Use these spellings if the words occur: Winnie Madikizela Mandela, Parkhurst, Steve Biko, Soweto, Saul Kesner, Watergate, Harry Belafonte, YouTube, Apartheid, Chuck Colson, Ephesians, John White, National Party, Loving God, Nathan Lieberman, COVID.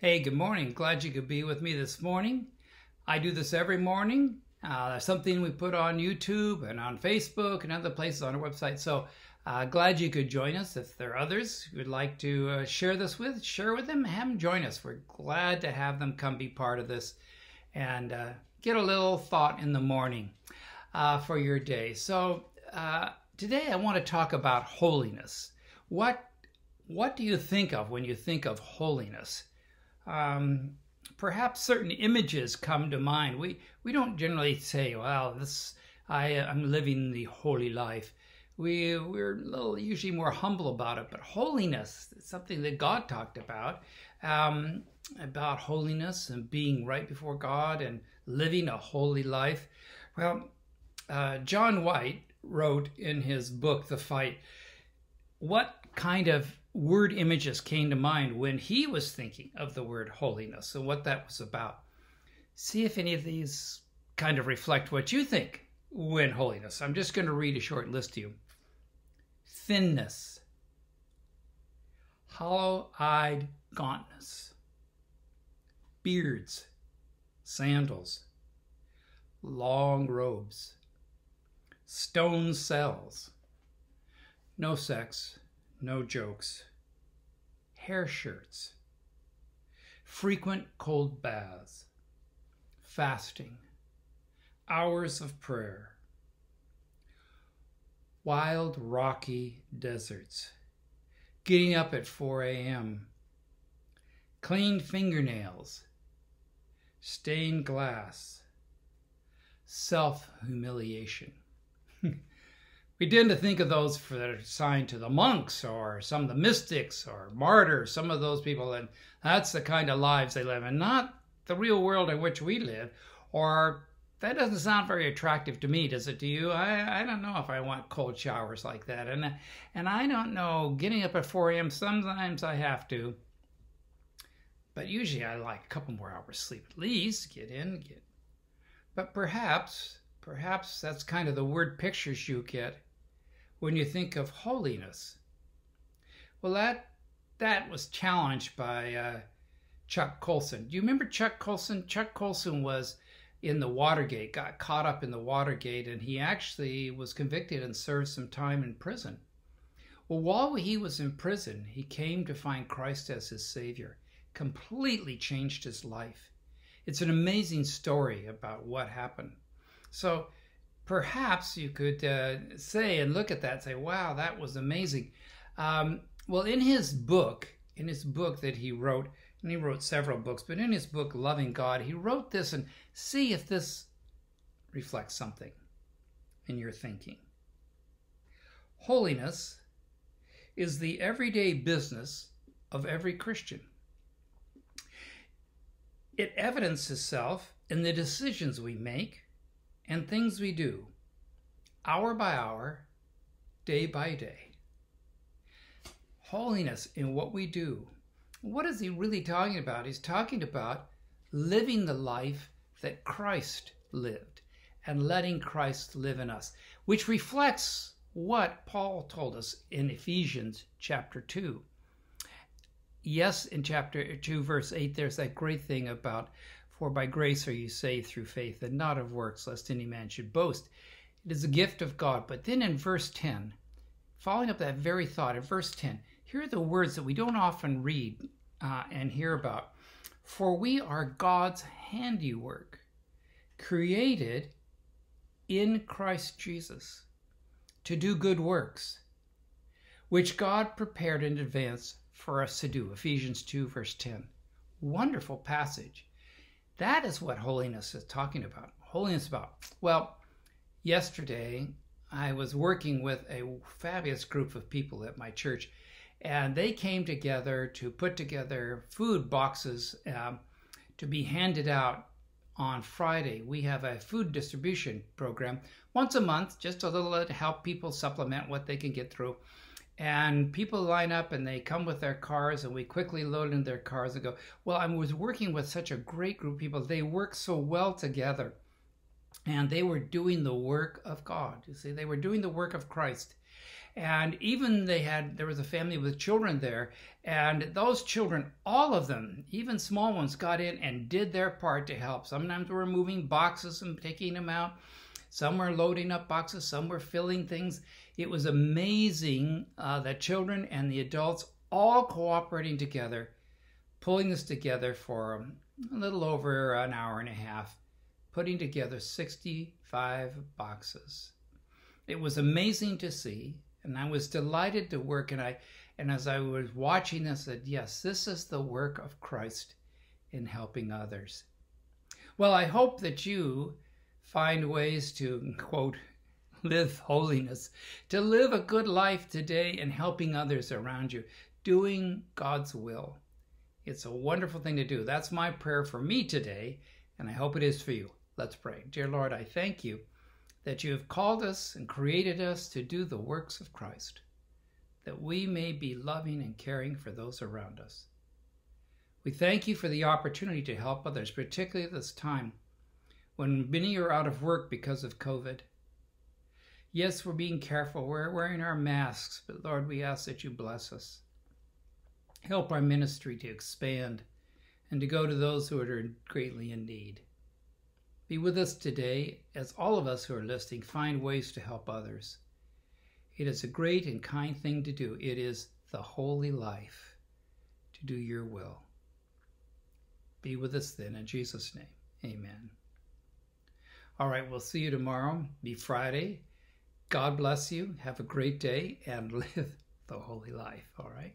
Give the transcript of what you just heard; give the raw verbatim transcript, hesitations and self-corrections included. Hey, good morning. Glad you could be with me this morning. I do this every morning. Uh, there's something we put on YouTube and on Facebook and other places on our website. So uh, glad you could join us. If there are others who would like to uh, share this with, share with them, have them join us. We're glad to have them come be part of this and uh, get a little thought in the morning uh, for your day. So uh, today I want to talk about holiness. What, what do you think of when you think of holiness? Um, perhaps certain images come to mind. We we don't generally say, "Well, this I am living the holy life." We we're a little, usually more humble about it. But holiness, something that God talked about, um, about holiness and being right before God and living a holy life. Well, uh, John White wrote in his book, The Fight, what kind of word images came to mind when he was thinking of the word holiness and what that was about. See if any of these kind of reflect what you think when holiness. I'm just going to read a short list to you. Thinness. Hollow-eyed gauntness. Beards. Sandals. Long robes. Stone cells. No sex. No jokes. Hair shirts. Frequent cold baths. Fasting. Hours of prayer. Wild rocky deserts. Getting up at four a m Clean fingernails. Stained glass. Self-humiliation. We tend to think of those for that are assigned to the monks or some of the mystics or martyrs, some of those people, and that's the kind of lives they live in, not the real world in which we live. Or that doesn't sound very attractive to me, does it to you? I, I don't know if I want cold showers like that. And, and I don't know, getting up at four a m, sometimes I have to. But usually I like a couple more hours sleep at least, get in, get. But perhaps, perhaps that's kind of the word pictures you get when you think of holiness. Well, that that was challenged by uh, Chuck Colson. Do you remember Chuck Colson? Chuck Colson was in the Watergate, got caught up in the Watergate, and he actually was convicted and served some time in prison. Well, while he was in prison, he came to find Christ as his Savior, completely changed his life. It's an amazing story about what happened. So perhaps you could uh, say and look at that and say, wow, that was amazing. Um, well, in his book, in his book that he wrote, and he wrote several books, but in his book, Loving God, he wrote this, and see if this reflects something in your thinking. Holiness is the everyday business of every Christian. It evidences itself in the decisions we make and things we do, hour by hour, day by day. Holiness in what we do. What is he really talking about? He's talking about living the life that Christ lived and letting Christ live in us, which reflects what Paul told us in Ephesians chapter two. Yes, in chapter two, verse eight, there's that great thing about, "For by grace are you saved through faith, and not of works, lest any man should boast." It is a gift of God. But then in verse ten, following up that very thought, in verse ten, here are the words that we don't often read uh, and hear about. "For we are God's handiwork, created in Christ Jesus, to do good works, which God prepared in advance for us to do." Ephesians two, verse ten. Wonderful passage. That is what holiness is talking about. Holiness about. Well, yesterday I was working with a fabulous group of people at my church, and they came together to put together food boxes um, to be handed out on Friday. We have a food distribution program once a month, just a little to help people supplement what they can get through. And people line up and they come with their cars, and we quickly load into their cars and go. Well, I was working with such a great group of people. They work so well together, and they were doing the work of God. You see, they were doing the work of Christ. And even they had, there was a family with children there, and those children, all of them, even small ones, got in and did their part to help. Sometimes we were moving boxes and taking them out. Some were loading up boxes, some were filling things. It was amazing uh, that children and the adults all cooperating together, pulling this together for a little over an hour and a half, putting together sixty-five boxes. It was amazing to see, and I was delighted to work, and I, and as I was watching this, I said, yes, this is the work of Christ in helping others. Well, I hope that you find ways to, quote, live holiness, to live a good life today in helping others around you, doing God's will. It's a wonderful thing to do. That's my prayer for me today, and I hope it is for you. Let's pray. Dear Lord, I thank you that you have called us and created us to do the works of Christ, that we may be loving and caring for those around us. We thank you for the opportunity to help others, particularly at this time when many are out of work because of COVID. Yes, we're being careful. We're wearing our masks, but Lord, we ask that you bless us. Help our ministry to expand and to go to those who are greatly in need. Be with us today as all of us who are listening find ways to help others. It is a great and kind thing to do. It is the holy life to do your will. Be with us then in Jesus' name. Amen. All right, we'll see you tomorrow. Be Friday. God bless you. Have a great day and live the holy life. All right.